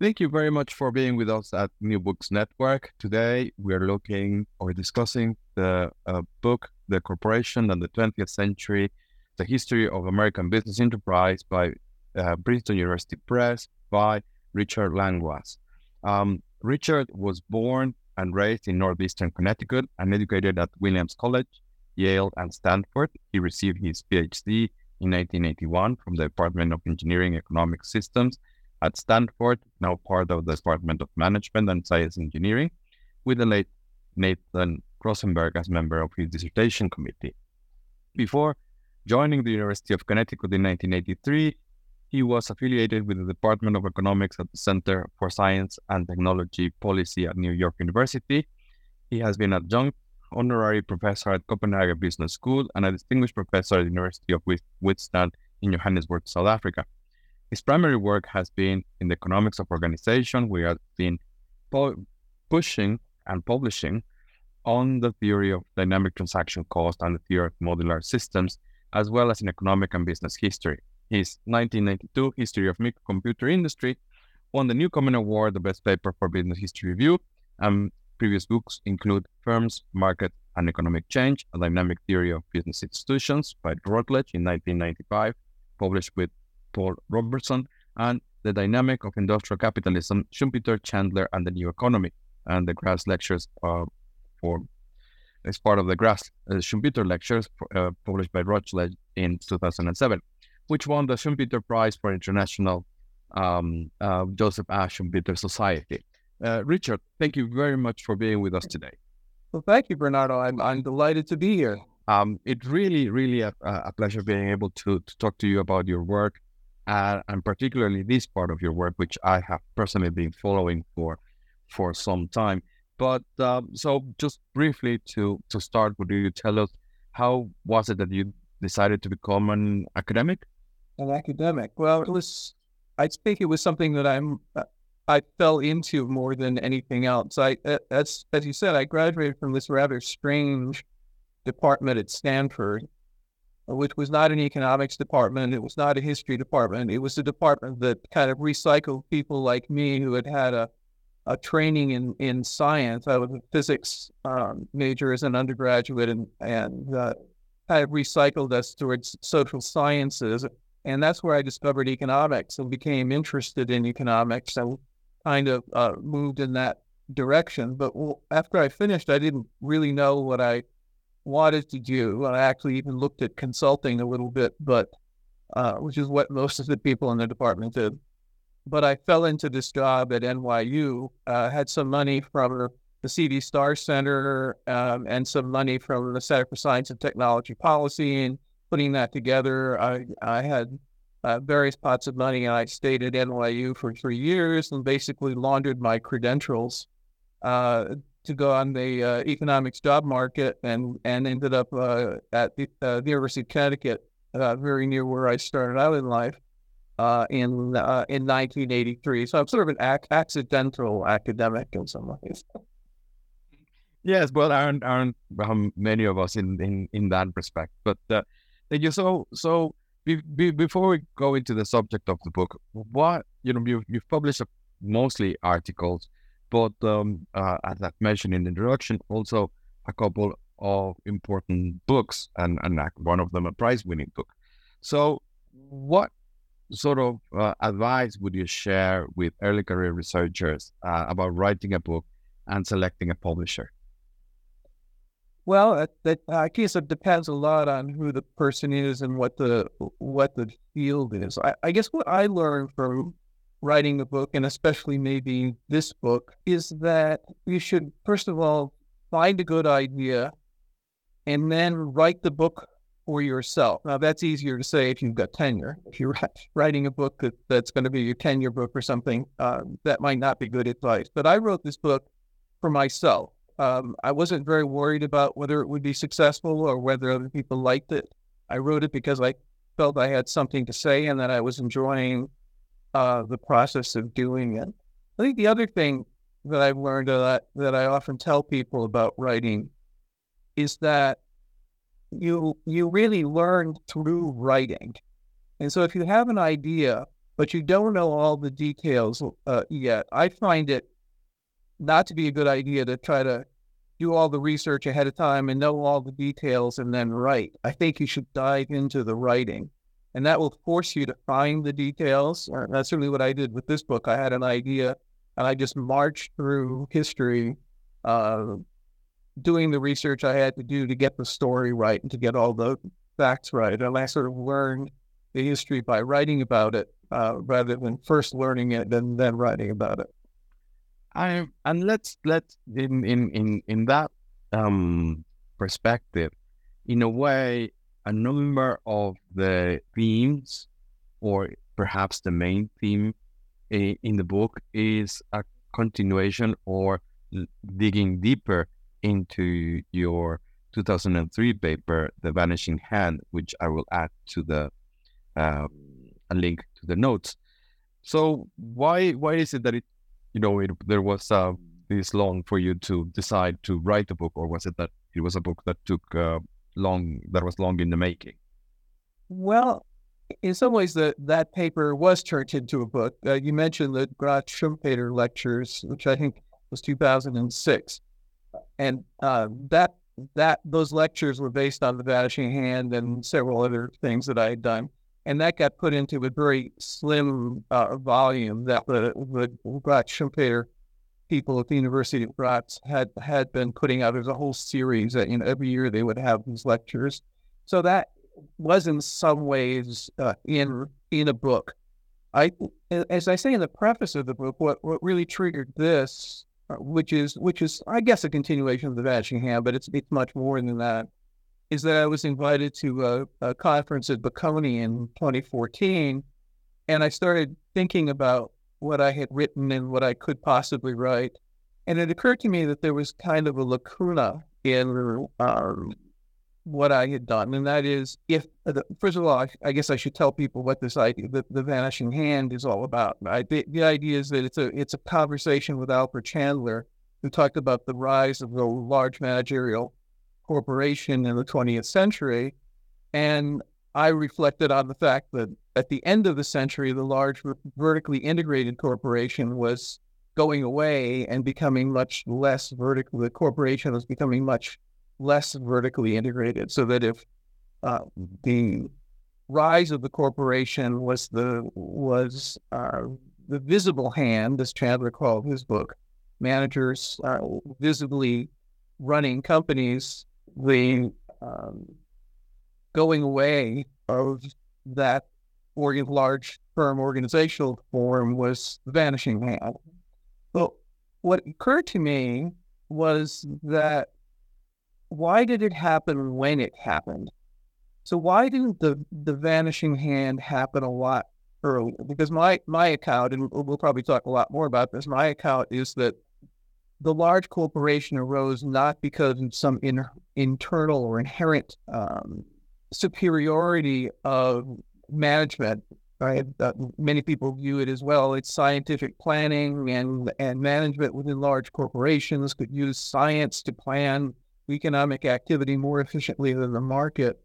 Thank you very much for being with us at New Books Network. Today, we are discussing the book, The Corporation and the 20th Century, The History of American Business Enterprise by Princeton University Press by Richard Langlois. Richard was born and raised in northeastern Connecticut and educated at Williams College, Yale, and Stanford. He received his PhD in 1981 from the Department of Engineering Economic Systems at Stanford, now part of the Department of Management and Science Engineering, with the late Nathan Rosenberg as member of his dissertation committee. Before joining the University of Connecticut in 1983, he was affiliated with the Department of Economics at the Center for Science and Technology Policy at New York University. He has been adjunct honorary professor at Copenhagen Business School and a distinguished professor at the University of Witwatersrand in Johannesburg, South Africa. His primary work has been in the economics of organization. We have been pushing and publishing on the theory of dynamic transaction cost and the theory of modular systems, as well as in economic and business history. His 1992 History of Microcomputer Industry won the Newcomen Award, the best paper for Business History Review, and previous books include Firms, Market, and Economic Change, A Dynamic Theory of Business Institutions by Rutledge in 1995, published with Paul Robertson, and The Dynamic of Industrial Capitalism, Schumpeter, Chandler, and the New Economy, and the Grass Lectures as part of the Grass Schumpeter Lectures published by Rutledge in 2007, which won the Schumpeter Prize for International Joseph A. Schumpeter Society. Richard, thank you very much for being with us today. Well, thank you, Bernardo. I'm delighted to be here. It's really, really a pleasure being able to talk to you about your work. And particularly this part of your work, which I have personally been following for some time. But so just briefly to start, would you tell us how was it that you decided to become an academic? An academic? Well, I think it was something that I fell into more than anything else. As you said, I graduated from this rather strange department at Stanford, which was not an economics department. It was not a history department. It was a department that kind of recycled people like me who had had a training in science. I was a physics major as an undergraduate and kind of recycled us towards social sciences. And that's where I discovered economics and became interested in economics and kind of moved in that direction. But after I finished, I didn't really know what I wanted to do. I actually even looked at consulting a little bit, but which is what most of the people in the department did. But I fell into this job at NYU, had some money from the CV Starr Center and some money from the Center for Science and Technology Policy, and putting that together, I had various pots of money, and I stayed at NYU for 3 years and basically laundered my credentials to go on the economics job market, and ended up at the University of Connecticut, very near where I started out in life, in 1983. So I'm sort of an accidental academic in some ways. Yes, well, aren't many of us in that respect. But before we go into the subject of the book, you've published mostly articles, but as I've mentioned in the introduction, also a couple of important books, and one of them a prize-winning book. So what sort of advice would you share with early career researchers about writing a book and selecting a publisher? Well, I guess it depends a lot on who the person is and what the field is. I guess what I learned from writing a book, and especially maybe this book, is that you should, first of all, find a good idea and then write the book for yourself. Now, that's easier to say if you've got tenure. If you're writing a book that's going to be your tenure book or something, that might not be good advice. But I wrote this book for myself. I wasn't very worried about whether it would be successful or whether other people liked it. I wrote it because I felt I had something to say and that I was enjoying the process of doing it. I think the other thing that I've learned that I often tell people about writing is that you really learn through writing. And so if you have an idea, but you don't know all the details yet, I find it not to be a good idea to try to do all the research ahead of time and know all the details and then write. I think you should dive into the writing, and that will force you to find the details. That's certainly what I did with this book. I had an idea, and I just marched through history, doing the research I had to do to get the story right and to get all the facts right. And I sort of learned the history by writing about it rather than first learning it and then writing about it. And let's in that perspective, in a way, a number of the themes, or perhaps the main theme in the book, is a continuation or digging deeper into your 2003 paper, The Vanishing Hand, which I will add to the a link to the notes. So why is it that there was this long for you to decide to write a book, or was it that it was a book that took long, that was long in the making? Well, in some ways, that paper was turned into a book. You mentioned the Schumpeter Lectures, which I think was 2006. And those lectures were based on The Vanishing Hand and several other things that I had done. And that got put into a very slim volume that the Schumpeter people at the University of Graz had been putting out. There's a whole series that every year they would have these lectures. So that was in some ways in a book. As I say in the preface of the book, what really triggered this, which is I guess a continuation of The Vanishing Hand, but it's much more than that, is that I was invited to a conference at Bocconi in 2014, and I started thinking about what I had written and what I could possibly write. And it occurred to me that there was kind of a lacuna in what I had done, and that is, first of all, I guess I should tell people what this idea, the Vanishing Hand, is all about. Right? The idea is that it's a conversation with Alfred Chandler, who talked about the rise of the large managerial corporation in the 20th century, and I reflected on the fact that at the end of the century, the large vertically integrated corporation was going away and becoming much less vertical. The corporation was becoming much less vertically integrated, so that if the rise of the corporation was the visible hand, as Chandler called his book, managers visibly running companies, the going away of that large firm organizational form was the vanishing hand. Well, what occurred to me was that why did it happen when it happened? So why didn't the vanishing hand happen a lot earlier? Because my account, and we'll probably talk a lot more about this, my account is that the large corporation arose not because of some internal or inherent superiority of management. Right? Many people view it as, well, it's scientific planning, and management within large corporations could use science to plan economic activity more efficiently than the market.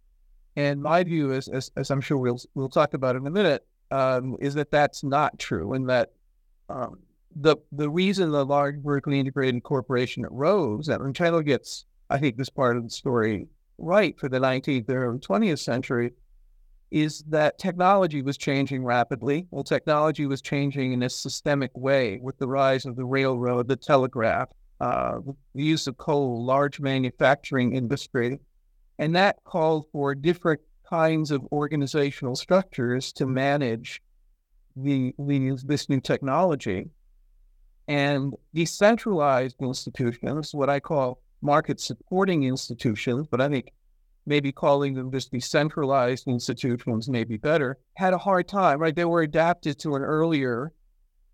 And my view is, as I'm sure we'll talk about in a minute, is that that's not true, and that the reason the large vertically integrated corporation arose, and Chandler gets, I think, this part of the story right for the 19th or 20th century, is that technology was changing rapidly. Well, technology was changing in a systemic way with the rise of the railroad, the telegraph, the use of coal, large manufacturing industry. And that called for different kinds of organizational structures to manage this new technology. And decentralized institutions, what I call market-supporting institutions, but I think maybe calling them just decentralized institutions may be better, had a hard time, right? They were adapted to an earlier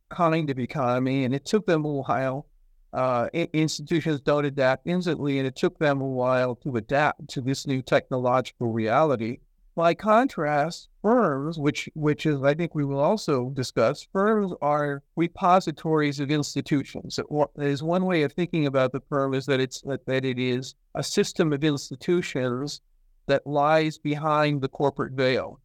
kind of economy, and it took them a while. Institutions don't adapt instantly, and it took them a while to adapt to this new technological reality. By contrast, firms, which is, I think we will also discuss, firms are repositories of institutions. It is one way of thinking about the firm is that it is a system of institutions that lies behind the corporate veil.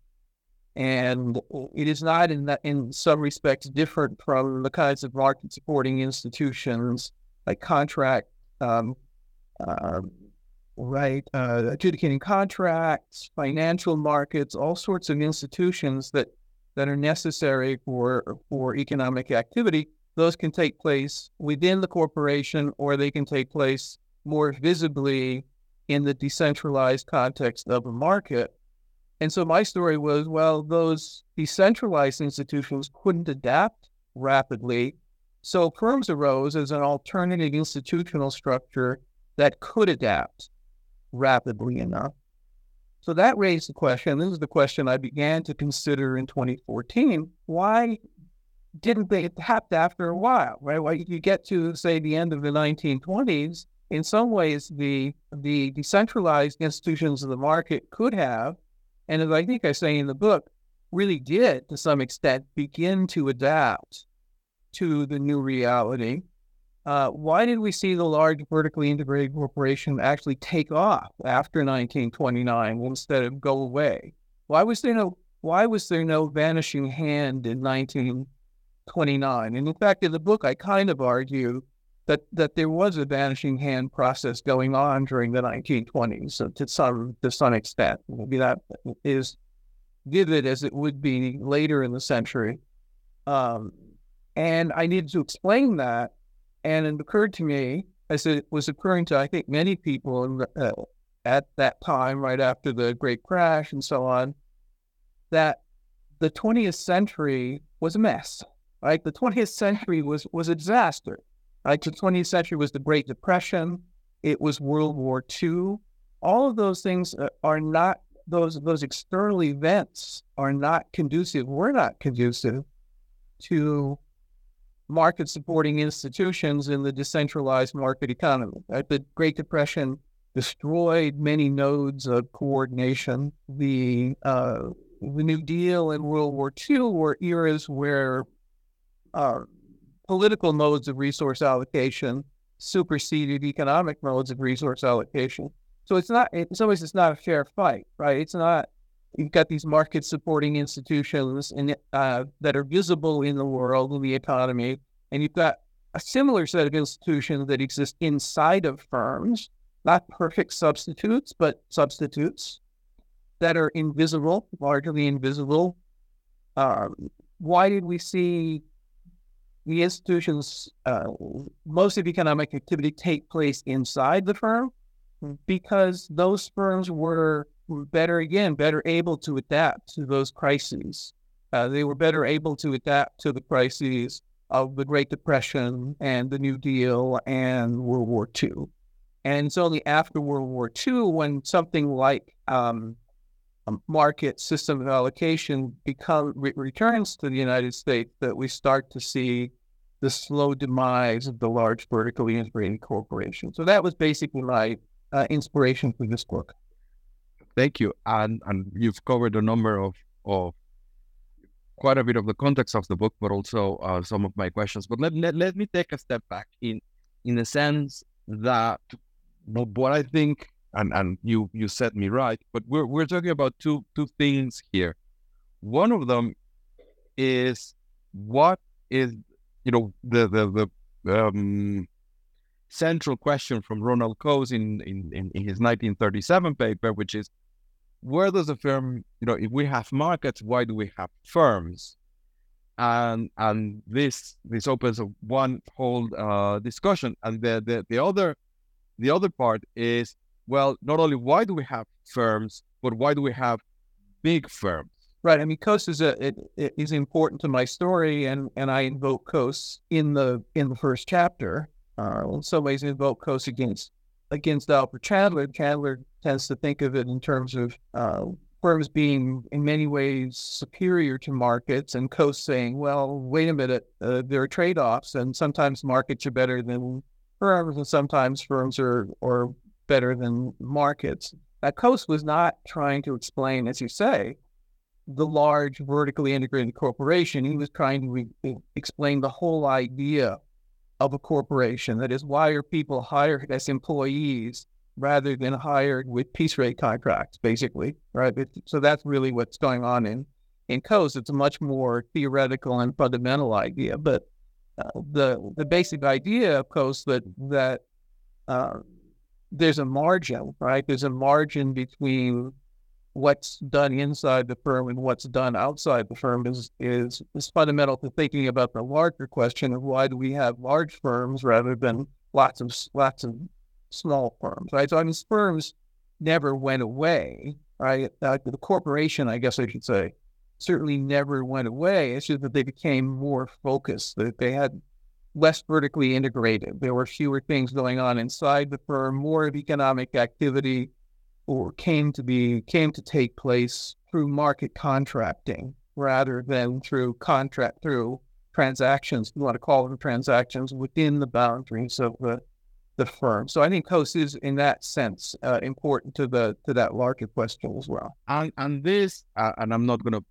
And it is not in some respects different from the kinds of market supporting institutions like contract, adjudicating contracts, financial markets, all sorts of institutions that are necessary for economic activity. Those can take place within the corporation, or they can take place more visibly in the decentralized context of a market. And so my story was, well, those decentralized institutions couldn't adapt rapidly. So firms arose as an alternative institutional structure that could adapt rapidly enough. So that raised the question, this is the question I began to consider in 2014, why didn't they adapt after a while, right? Well, you get to, say, the end of the 1920s, in some ways the decentralized institutions of the market could have, and as I think I say in the book, really did, to some extent, begin to adapt to the new reality. Why did we see the large vertically integrated corporation actually take off after 1929 instead of go away? Why was there no vanishing hand in 1929? And in fact, in the book, I kind of argue that there was a vanishing hand process going on during the 1920s to some extent. Maybe that is vivid as it would be later in the century. And I needed to explain that. And it occurred to me, as it was occurring to, I think, many people at that time, right after the Great Crash and so on, that the 20th century was a mess. Right? The 20th century was a disaster. Right? The 20th century was the Great Depression. It was World War II. All of those things are not, those external events are not conducive, were not conducive to market supporting institutions in the decentralized market economy. Right? The Great Depression destroyed many nodes of coordination. The New Deal and World War II were eras where political modes of resource allocation superseded economic modes of resource allocation. So it's not, in some ways, it's not a fair fight, right? It's not. You've got these market-supporting institutions that are visible in the world, in the economy, and you've got a similar set of institutions that exist inside of firms, not perfect substitutes, but substitutes that are invisible, largely invisible. Why did we see the institutions, most of economic activity take place inside the firm? Because those firms were better able to adapt to those crises. They were better able to adapt to the crises of the Great Depression and the New Deal and World War II. And it's only after World War II when something like a market system of allocation returns to the United States that we start to see the slow demise of the large vertically integrated corporations. So that was basically my inspiration for this book. Thank you, and you've covered a number of quite a bit of the context of the book, but also some of my questions. But let me take a step back in the sense that what I think, and you set me right, but we're talking about two things here. One of them is what is the central question from Ronald Coase in his 1937 paper, which is, where does a firm, if we have markets, why do we have firms? And this opens up one whole discussion. And the other part is, well, not only why do we have firms, but why do we have big firms? Right. I mean, Coase is important to my story, and I invoke Coase in the first chapter. In some ways, invoke Coase against Alfred Chandler. Chandler tends to think of it in terms of firms being in many ways superior to markets, and Coase saying, well, wait a minute, there are trade-offs, and sometimes markets are better than firms, and sometimes firms are better than markets. Now, Coase was not trying to explain, as you say, the large vertically integrated corporation. He was trying to explain the whole idea of a corporation. That is, why are people hired as employees rather than hired with piece rate contracts, basically, right? So that's really what's going on in Coase. It's a much more theoretical and fundamental idea, but the basic idea of Coase that there's a margin, right? There's a margin between what's done inside the firm and what's done outside the firm is fundamental to thinking about the larger question of why do we have large firms rather than lots of small firms, right? So firms never went away, right? The corporation, I guess I should say, certainly never went away. It's just that they became more focused, that they had less vertically integrated. There were fewer things going on inside the firm, more of economic activity came to take place through market contracting rather than through transactions. We want to call them transactions within the boundaries of the firm. So I think Coase is, in that sense, important to that larger question as well. And this, and I'm not going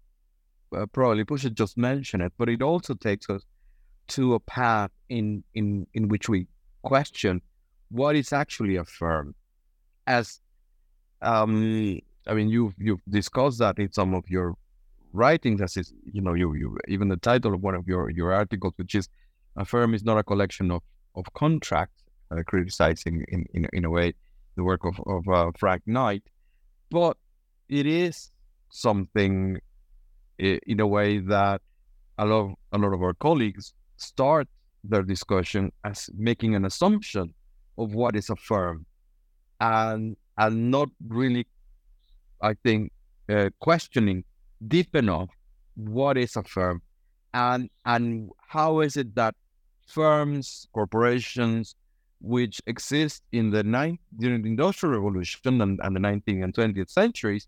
to probably push it, just mention it, but it also takes us to a path in which we question what is actually a firm. As you've discussed that in some of your writings, as is, you even the title of one of your articles, which is "A Firm is Not a Collection of Contracts," criticizing in a way the work of Frank Knight, but it is something in a way that a lot of our colleagues start their discussion as making an assumption of what is a firm, and not really, I think, questioning deep enough what is a firm, and how is it that firms, corporations, which exist during the Industrial Revolution and the 19th and 20th centuries,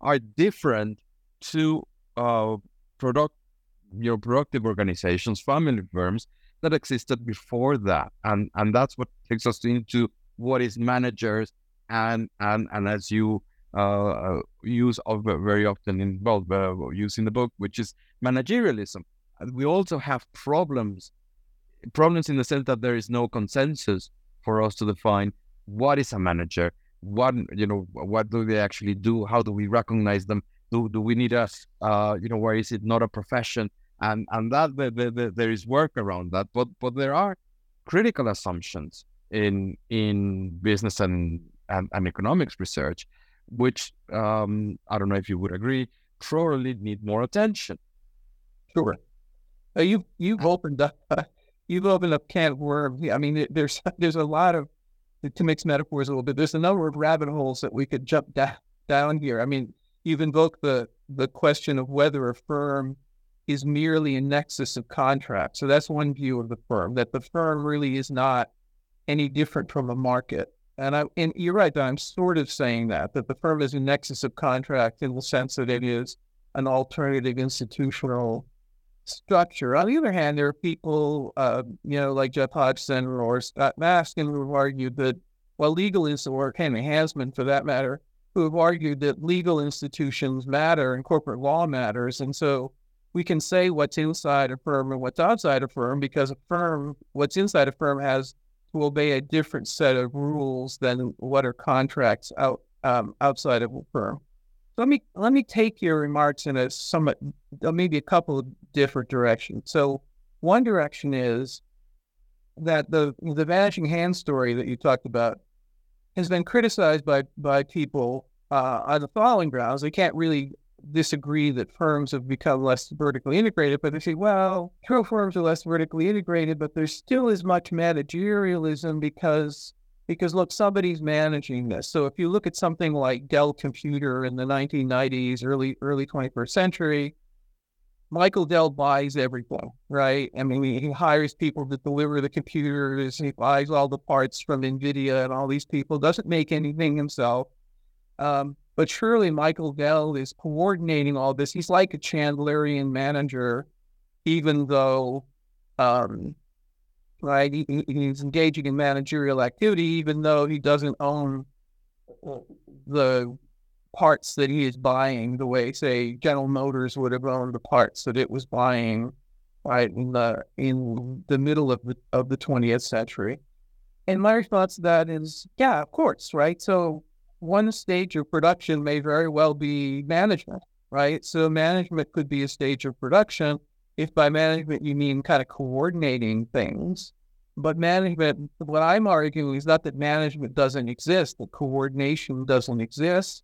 are different to productive organizations, family firms that existed before that, and that's what takes us into what is managers. And as you use very often in both using the book, which is managerialism, we also have problems in the sense that there is no consensus for us to define what is a manager, what do they actually do, how do we recognize them, do we need where is it not a profession, and that there is work around that, but there are critical assumptions in business and economics research, which I don't know if you would agree, probably need more attention. Sure. You've opened up can of worms. I mean, there's a lot of, to mix metaphors a little bit, there's a number of rabbit holes that we could jump down here. I mean, you've invoked the question of whether a firm is merely a nexus of contracts. So that's one view of the firm, that the firm really is not any different from a market. And you're right, I'm sort of saying that the firm is a nexus of contract in the sense that it is an alternative institutional structure. On the other hand, there are people, like Jeff Hodgson or Scott Maskin, who have argued that, well, legalists, or Henry Hansman for that matter, who have argued that legal institutions matter and corporate law matters. And so we can say what's inside a firm and what's outside a firm because what's inside a firm has to obey a different set of rules than what are contracts outside of a firm. Let me take your remarks in a somewhat, maybe a couple of different directions. So one direction is that the vanishing hand story that you talked about has been criticized by people on the following grounds. They can't really disagree that firms have become less vertically integrated, but they say, well, true, firms are less vertically integrated, but there's still as much managerialism because look, somebody's managing this. So if you look at something like Dell Computer in the 1990s, early 21st century, Michael Dell buys everything, right? I mean, he hires people to deliver the computers, he buys all the parts from NVIDIA and all these people, doesn't make anything himself. But surely Michael Dell is coordinating all this. He's like a Chandlerian manager, even though right, he's engaging in managerial activity, even though he doesn't own the parts that he is buying the way, say, General Motors would have owned the parts that it was buying right in the middle of the 20th century. And my response to that is, yeah, of course, right? So one stage of production may very well be management, right? So management could be a stage of production, if by management you mean kind of coordinating things. But management, what I'm arguing is not that management doesn't exist, that coordination doesn't exist,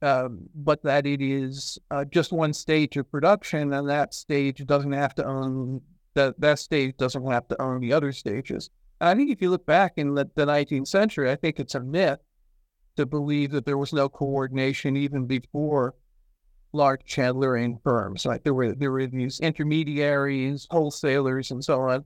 but that it is just one stage of production, and that stage doesn't have to own, that stage doesn't have to own the other stages. I think if you look back in the 19th century, I think it's a myth to believe that there was no coordination even before large Chandlerian firms. Like there were these intermediaries, wholesalers, and so on,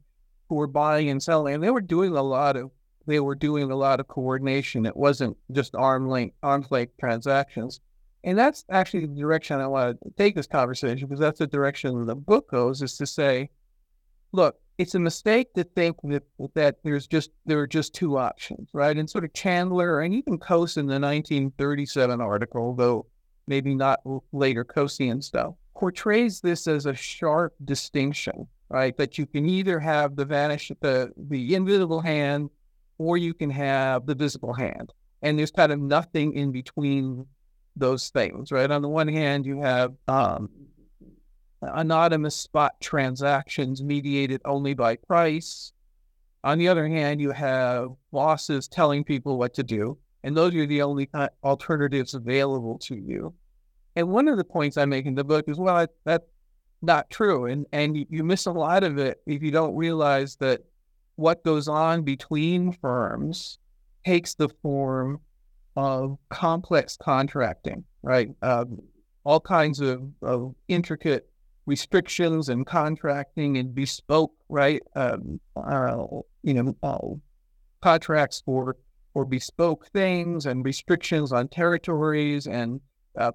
who were buying and selling, and they were doing a lot of coordination. It wasn't just arm's length transactions. And that's actually the direction I want to take this conversation, because that's the direction the book goes, is to say, look, it's a mistake to think that there are just two options, right? And sort of Chandler and even Coase in the 1937 article, though maybe not later Coasean stuff, portrays this as a sharp distinction, right? That you can either have the invisible hand, or you can have the visible hand, and there's kind of nothing in between those things, right? On the one hand, you have anonymous spot transactions mediated only by price. On the other hand, you have bosses telling people what to do, and those are the only alternatives available to you. And one of the points I make in the book is, well, that's not true, and you miss a lot of it if you don't realize that what goes on between firms takes the form of complex contracting, right? All kinds of intricate restrictions and contracting and bespoke, right? Contracts for bespoke things, and restrictions on territories, and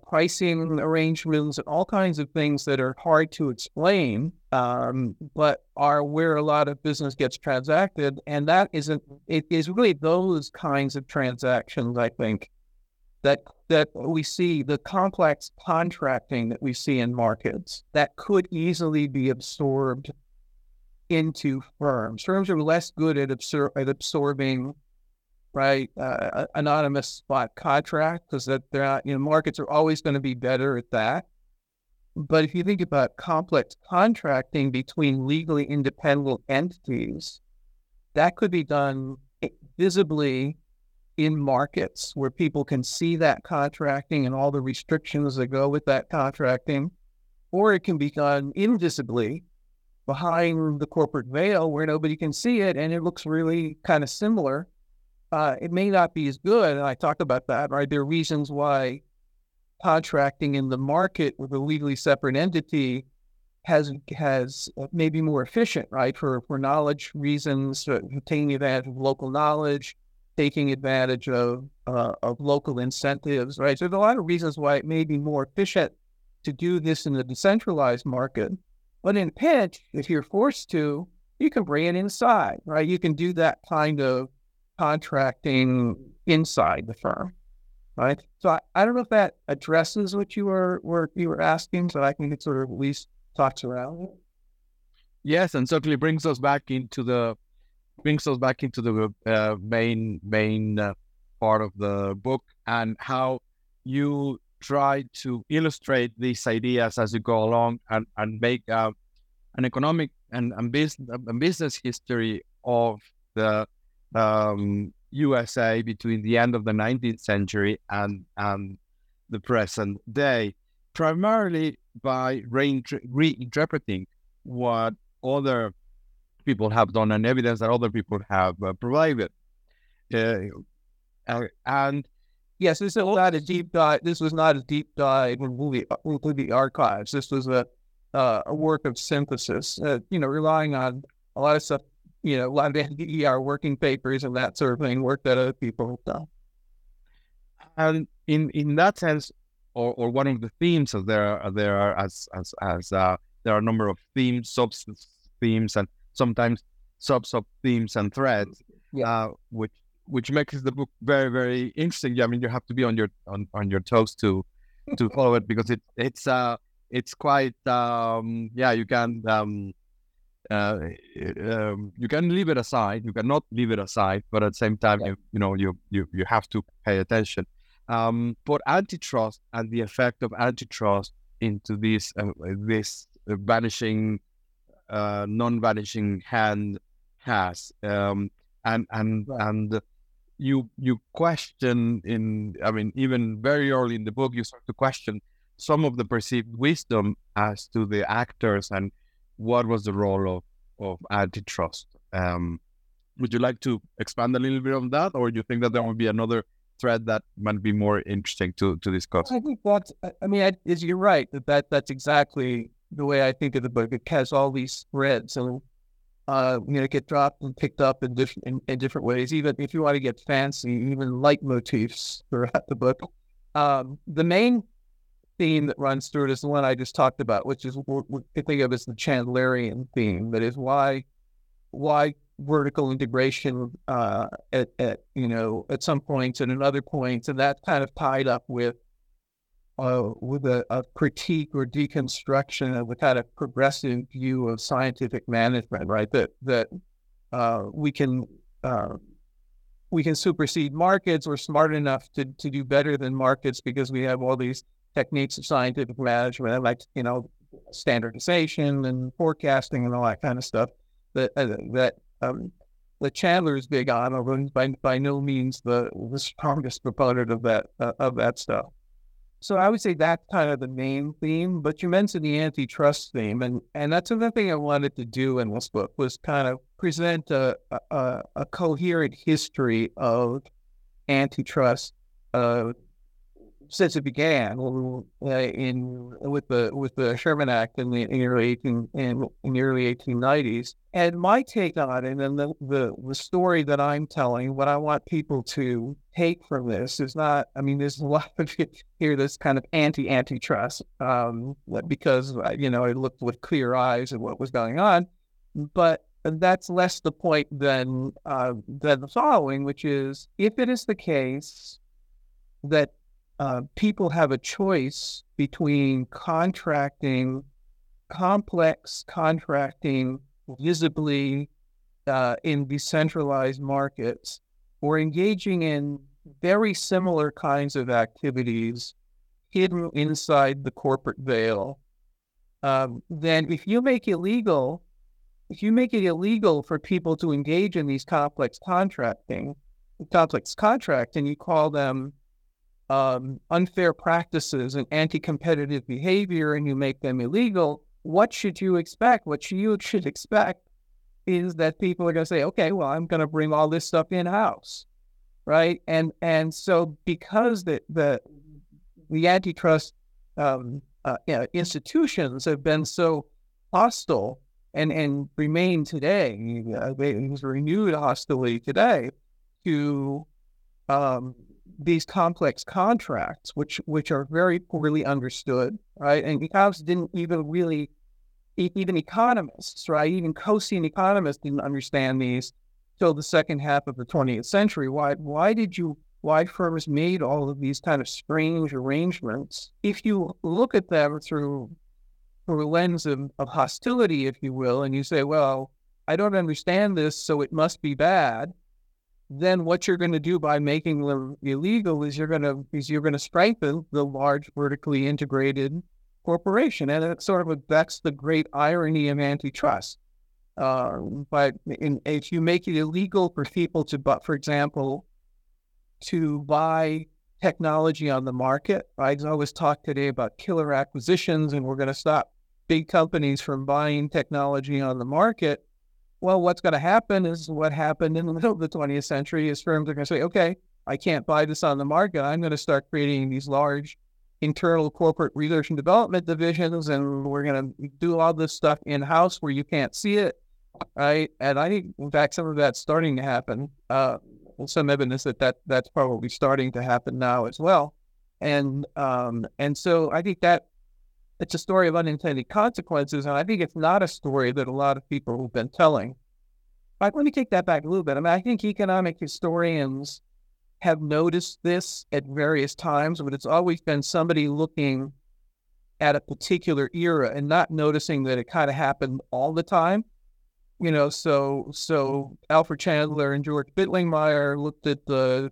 pricing arrangements, and all kinds of things that are hard to explain, but are where a lot of business gets transacted. And it is really those kinds of transactions, I think, that we see, the complex contracting that we see in markets, that could easily be absorbed into firms. Firms are less good at absorbing, right, anonymous spot contract, because that they're not, markets are always going to be better at that. But if you think about complex contracting between legally independent entities, that could be done visibly in markets where people can see that contracting and all the restrictions that go with that contracting, or it can be done invisibly behind the corporate veil where nobody can see it, and it looks really kind of similar. It may not be as good, and I talked about that, right? There are reasons why contracting in the market with a legally separate entity has maybe more efficient, right? For knowledge reasons, taking advantage of local knowledge, taking advantage of local incentives, right? So there's a lot of reasons why it may be more efficient to do this in the decentralized market. But in a pinch, if you're forced to, you can bring it inside, right? You can do that kind of contracting inside the firm, right? So I don't know if that addresses what you were asking, but I can sort of at least thoughts around it. Yes, and certainly brings us back into the main part of the book, and how you try to illustrate these ideas as you go along, and make an economic and business history of the USA between the end of the 19th century and the present day, primarily by reinterpreting what other people have done and evidence that other people have provided. And yes, this is not a deep dive. This was not a deep dive into the archives. This was a work of synthesis, relying on a lot of stuff, a lot of NDER working papers and that sort of thing, work that other people have done. And in that sense, or one of the themes, as there are a number of themes, substance themes, and sometimes sub themes and threads, which makes the book very, very interesting. I mean, you have to be on your toes to follow it, because it's quite you can leave it aside, you cannot leave it aside, but at the same time you have to pay attention. But antitrust and the effect of antitrust into this this vanishing non-vanishing hand has and you question even very early in the book you start to question some of the perceived wisdom as to the actors and what was the role of antitrust. Would you like to expand a little bit on that, or do you think that there will be another thread that might be more interesting to discuss? I think you're right, that's exactly the way I think of the book. It has all these threads, and get dropped and picked up in different ways. Even if you want to get fancy, even leitmotifs throughout the book. The main theme that runs through it is the one I just talked about, which is what I think of as the Chandlerian theme. That is why vertical integration at some points and at other points, and that's kind of tied up with a critique or deconstruction of the kind of progressive view of scientific management, right? That we can supersede markets. We're smart enough to do better than markets because we have all these techniques of scientific management, like standardization and forecasting and all that kind of stuff. That Chandler is big on, although by no means the strongest proponent of that stuff. So I would say that's kind of the main theme, but you mentioned the antitrust theme, and that's another thing I wanted to do in this book, was kind of present a coherent history of antitrust since it began with the Sherman Act in the early 1890s. And my take on it, and the story that I'm telling, what I want people to take from this is not, there's a lot of it here that's kind of antitrust, because, I looked with clear eyes at what was going on, but that's less the point than the following, which is, if it is the case that people have a choice between complex contracting visibly in decentralized markets, or engaging in very similar kinds of activities hidden inside the corporate veil, then if you make it illegal for people to engage in these complex contracts, and you call them unfair practices and anti-competitive behavior, and you make them illegal, what should you expect? What you should expect is that people are going to say, okay, well, I'm going to bring all this stuff in-house, right? And so because the antitrust institutions have been so hostile and remain today, there's renewed hostility today to these complex contracts, which are very poorly understood, right? And economists didn't even really, even economists, right? Even Coase economists didn't understand these till the second half of the 20th century. Why firms made all of these kind of strange arrangements? If you look at them through a lens of hostility, if you will, and you say, well, I don't understand this, so it must be bad, then what you're going to do by making them illegal is you're going to strengthen the large vertically integrated corporation, and that's the great irony of antitrust. But if you make it illegal for people to buy technology on the market, right? I always talk today about killer acquisitions, and we're going to stop big companies from buying technology on the market. Well, what's going to happen is what happened in the middle of the 20th century is firms are going to say, okay, I can't buy this on the market. I'm going to start creating these large internal corporate research and development divisions, and we're going to do all this stuff in-house where you can't see it, right? And I think, in fact, some of that's starting to happen. some evidence that's probably starting to happen now as well. And so I think that it's a story of unintended consequences, and I think it's not a story that a lot of people have been telling. But let me take that back a little bit. I mean, I think economic historians have noticed this at various times, but it's always been somebody looking at a particular era and not noticing that it kind of happened all the time. You know, so Alfred Chandler and George Bittlingmeyer looked at the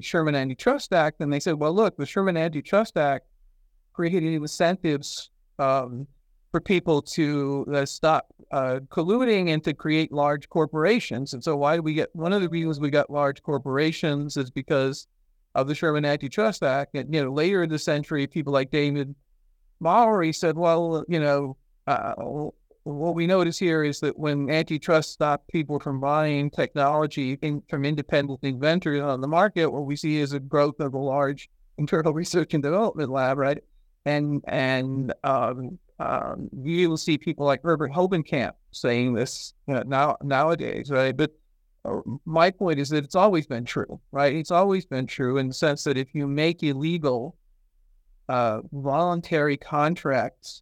Sherman Antitrust Act, and they said, well, look, the Sherman Antitrust Act created incentives for people to stop colluding and to create large corporations. And so why do we get, one of the reasons we got large corporations is because of the Sherman Antitrust Act. And, you know, later in the century, people like David Mowry said, well, you know, what we notice here is that when antitrust stopped people from buying technology from independent inventors on the market, what we see is a growth of a large internal research and development lab, right? And you will see people like Herbert Hobenkamp saying this nowadays, right? But my point is that it's always been true, right? It's always been true in the sense that if you make illegal voluntary contracts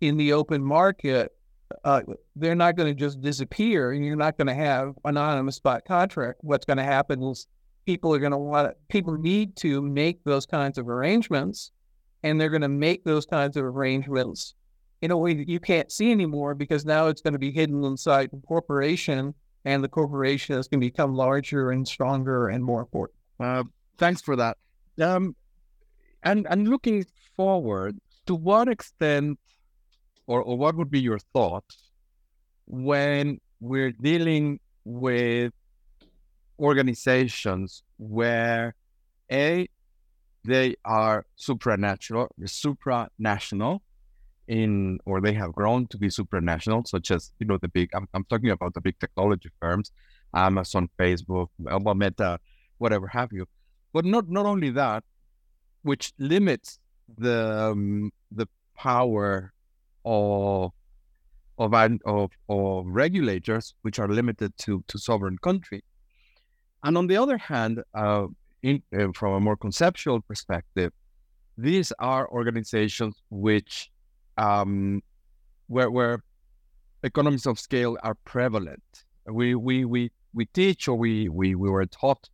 in the open market, they're not going to just disappear, and you're not going to have anonymous spot contract. What's going to happen is people need to make those kinds of arrangements, and they're going to make those kinds of arrangements in a way that you can't see anymore, because now it's going to be hidden inside the corporation, and the corporation is going to become larger and stronger and more important. Thanks for that. And looking forward, to what extent, or what would be your thoughts when we're dealing with organizations where, A, they are supranational or they have grown to be supranational, such as, you know, the big, I'm talking about the big technology firms, Amazon, Facebook, Meta, whatever have you. But not only that, which limits the power of regulators, which are limited to sovereign country. And on the other hand, from a more conceptual perspective, these are organizations which where economies of scale are prevalent. We teach, or we were taught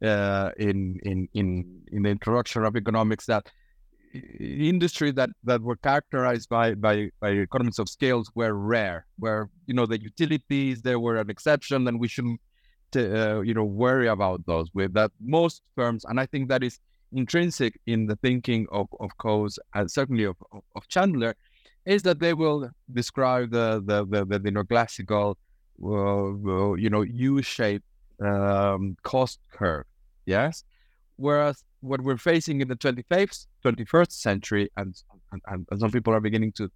in the introduction of economics, that industry that were characterized by economies of scales were rare, where, you know, the utilities, they were an exception, and we shouldn't worry about those. With that, most firms, and I think that is intrinsic in the thinking of Coase, and certainly of Chandler, is that they will describe the neoclassical U-shaped cost curve. Yes, whereas what we're facing in the 21st century, and some people are beginning to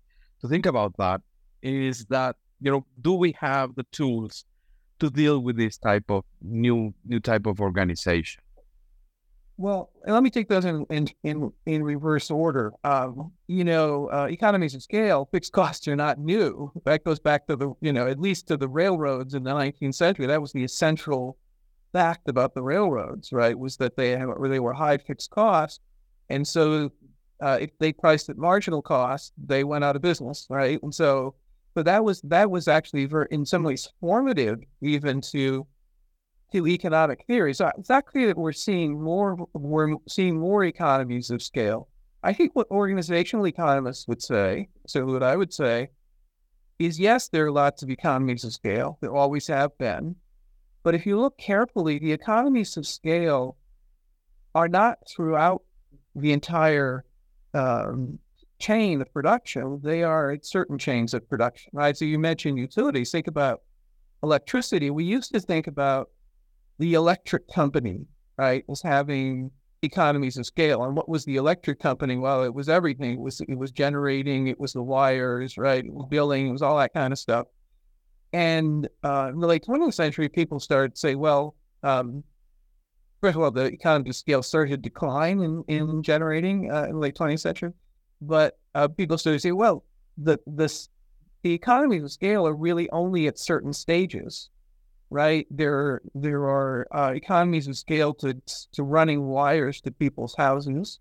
think about that, is that, you know, do we have the tools to deal with this type of new type of organization? Well, let me take those in reverse order. Economies of scale, fixed costs are not new. That goes back to the railroads in the 19th century. That was the essential fact about the railroads, right? Was that they were high fixed costs, and so if they priced at marginal cost, they went out of business, right? And so, but that was actually in some ways formative even to economic theory. So it's not clear that we're seeing more economies of scale. I think what organizational economists would say, so what I would say, is yes, there are lots of economies of scale. There always have been. But if you look carefully, the economies of scale are not throughout the entire chain of production. They are at certain chains of production, right? So you mentioned utilities. Think about electricity. We used to think about the electric company, right, as having economies of scale. And what was the electric company? Well, it was everything. It was generating. It was the wires, right? It was billing. It was all that kind of stuff. And in the late 20th century, people started to say, well, first of all, the economy of scale started to decline in generating in the late 20th century. But people started to say, well, the economies of scale are really only at certain stages. right? There are economies of scale to running wires to people's houses.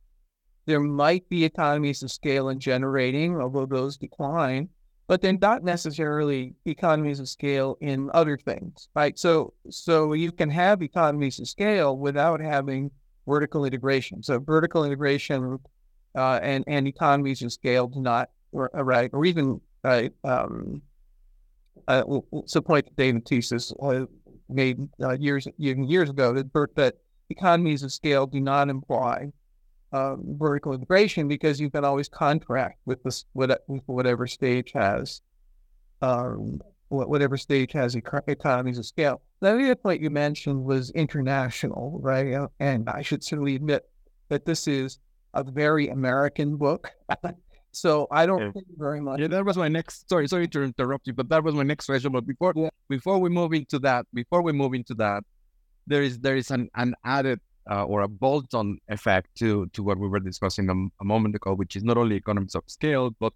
There might be economies of scale in generating, although those decline, but then not necessarily economies of scale in other things, right? So you can have economies of scale without having vertical integration. So vertical integration and economies of scale do not, right? Or even, right? It's a point that David Thesis made years ago that economies of scale do not imply vertical integration, because you can always contract with whatever stage has economies of scale. The other point you mentioned was international, right? And I should certainly admit that this is a very American book, so I don't think very much. Yeah, that was my next. Sorry to interrupt you, but that was my next question. But before we move into that, there is an added. Or a bolt-on effect to what we were discussing a moment ago, which is not only economies of scale, but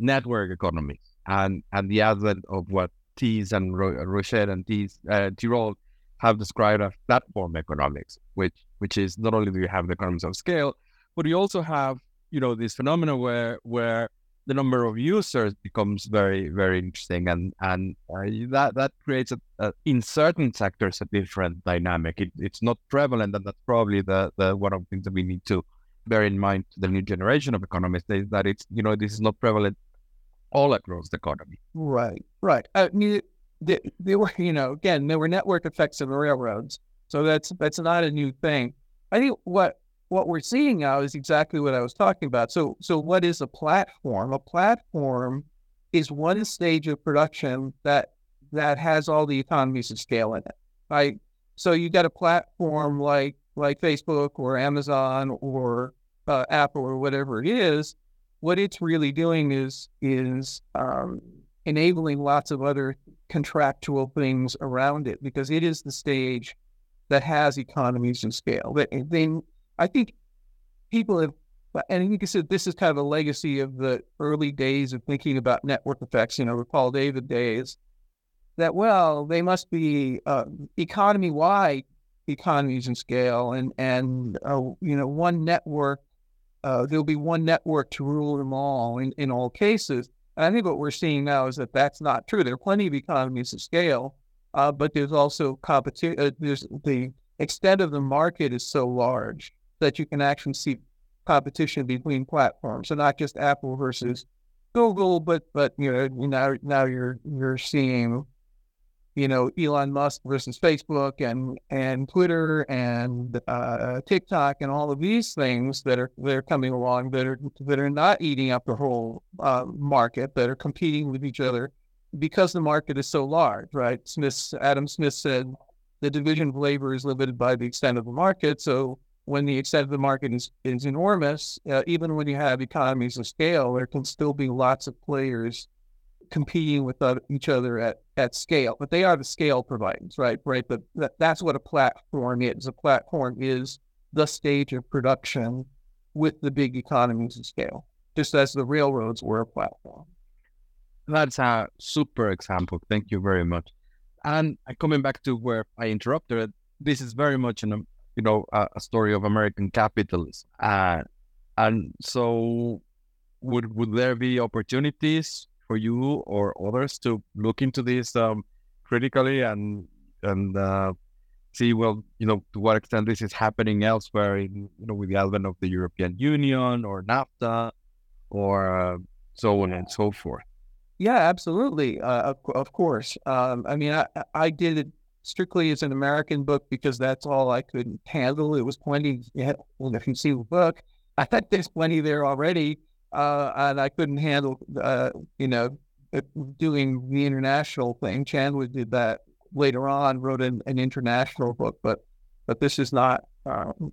network economies and the advent of what Thies and Rochette and Tirole have described as platform economics, which is not only do you have the economies of scale, but you also have, you know, this phenomena where the number of users becomes very, very interesting, and that creates in certain sectors a different dynamic. It's not prevalent, and that's probably the one of the things that we need to bear in mind to the new generation of economists is that it's, you know, this is not prevalent all across the economy. Right. I mean, they were, you know, again, there were network effects of railroads, so that's not a new thing. I think what we're seeing now is exactly what I was talking about. So what is a platform? A platform is one stage of production that has all the economies of scale in it, right? So you got a platform like Facebook or Amazon or Apple or whatever it is. What it's really doing is enabling lots of other contractual things around it, because it is the stage that has economies of scale. I think people have, and you can say this is kind of a legacy of the early days of thinking about network effects, you know, the Paul David days, that, well, they must be economy-wide economies in scale, and you know, one network, there'll be one network to rule them all in all cases. And I think what we're seeing now is that that's not true. There are plenty of economies of scale, but there's also competition. There's the extent of the market is so large that you can actually see competition between platforms. So not just Apple versus Google, but you know, now you're seeing, you know, Elon Musk versus Facebook and Twitter and TikTok and all of these things that are coming along that are not eating up the whole market, that are competing with each other because the market is so large, right? Adam Smith said the division of labor is limited by the extent of the market. So when the extent of the market is enormous, even when you have economies of scale, there can still be lots of players competing with each other at scale. But they are the scale providers, right? Right. But that's what a platform is. A platform is the stage of production with the big economies of scale, just as the railroads were a platform. That's a super example. Thank you very much. And coming back to where I interrupted, this is very much a story of American capitalism. And so would there be opportunities for you or others to look into this critically and see, well, you know, to what extent this is happening elsewhere, in, you know, with the advent of the European Union or NAFTA or so on and so forth? Yeah, absolutely. Of course. I mean, I did it strictly as an American book because that's all I could handle. It was plenty. Yeah, well, if you see the book, I thought there's plenty there already, and I couldn't handle, you know, doing the international thing. Chandler did that later on, wrote an international book, but this is not an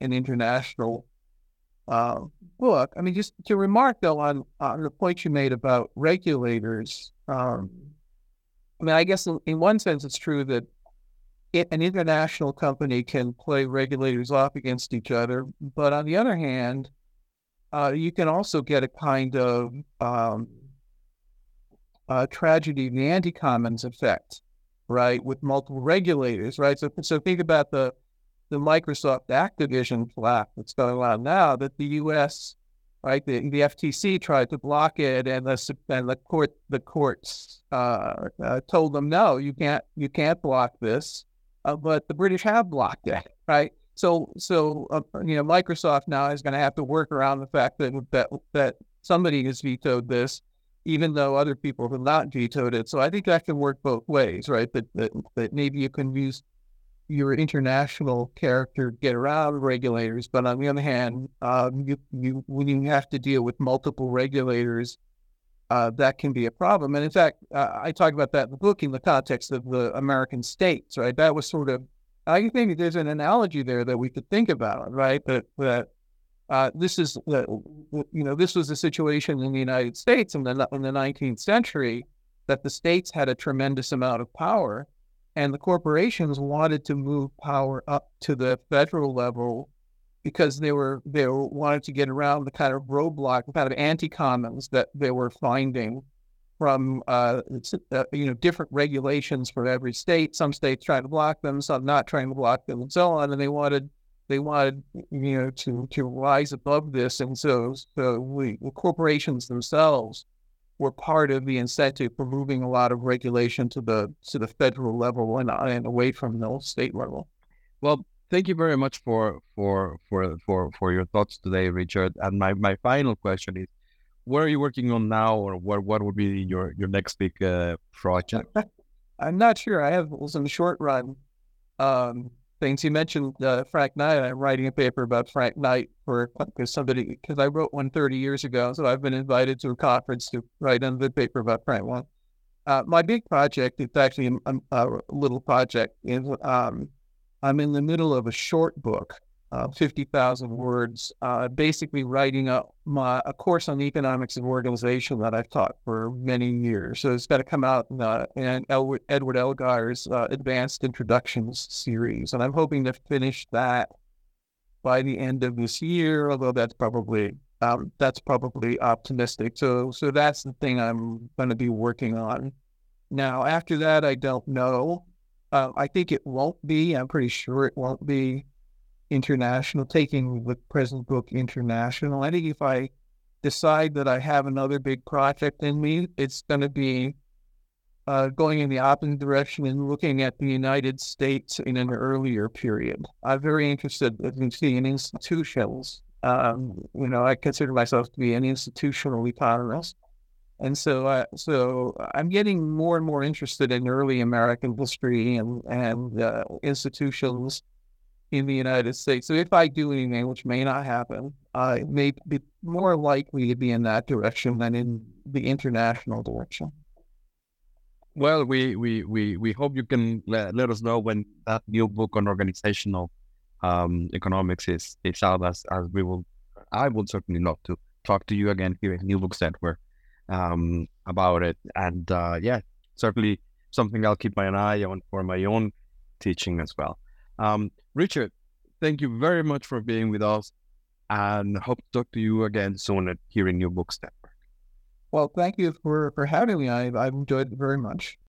international book. I mean, just to remark though on the point you made about regulators. I mean, I guess in one sense, it's true that an international company can play regulators off against each other. But on the other hand, you can also get a kind of tragedy of the anti-commons effect, right, with multiple regulators, right? So think about the Microsoft Activision flap that's going on now, that the U.S., right, the FTC tried to block it, and the courts told them, no, you can't block this, but the British have blocked it, right? So Microsoft now is going to have to work around the fact that somebody has vetoed this, even though other people have not vetoed it. So I think that can work both ways, right? That maybe you can use your international character to get around regulators, but on the other hand, when you have to deal with multiple regulators, that can be a problem. And in fact, I talk about that in the book in the context of the American states, right? That was sort of, I think there's an analogy there that we could think about, right? This was a situation in the United States in the 19th century that the states had a tremendous amount of power, and the corporations wanted to move power up to the federal level because they wanted to get around the kind of roadblock, the kind of anti-commons that they were finding from different regulations for every state. Some states trying to block them, some not trying to block them, and so on. And they wanted to rise above this, and so corporations themselves were part of the incentive for moving a lot of regulation to the federal level and away from the state level. Well, thank you very much for your thoughts today, Richard. And my final question is, what are you working on now, or what would be your next big project? I'm not sure. I have some short run things. You mentioned Frank Knight. I'm writing a paper about Frank Knight because I wrote one 30 years ago. So I've been invited to a conference to write another paper about Frank Knight. My big project, it's actually a little project, is I'm in the middle of a short book. 50,000 words, basically writing a course on the economics of organization that I've taught for many years. So it's got to come out in Edward Elgar's Advanced Introductions series. And I'm hoping to finish that by the end of this year, although that's probably optimistic. So that's the thing I'm going to be working on. Now, after that, I don't know. I think it won't be. I'm pretty sure it won't be international, taking the present book international. I think if I decide that I have another big project in me, it's going to be going in the opposite direction and looking at the United States in an earlier period. I'm very interested in institutions. I consider myself to be an institutional economist. And so I'm getting more and more interested in early American history and institutions in the United States. So if I do anything, which may not happen, it may be more likely to be in that direction than in the international direction. Well, we hope you can let us know when that new book on organizational economics is out, as we will. I would certainly love to talk to you again here at New Books Network about it. And certainly something I'll keep an eye on for my own teaching as well. Richard, thank you very much for being with us, and hope to talk to you again soon at New Books Network. Well, thank you for having me. I've enjoyed it very much.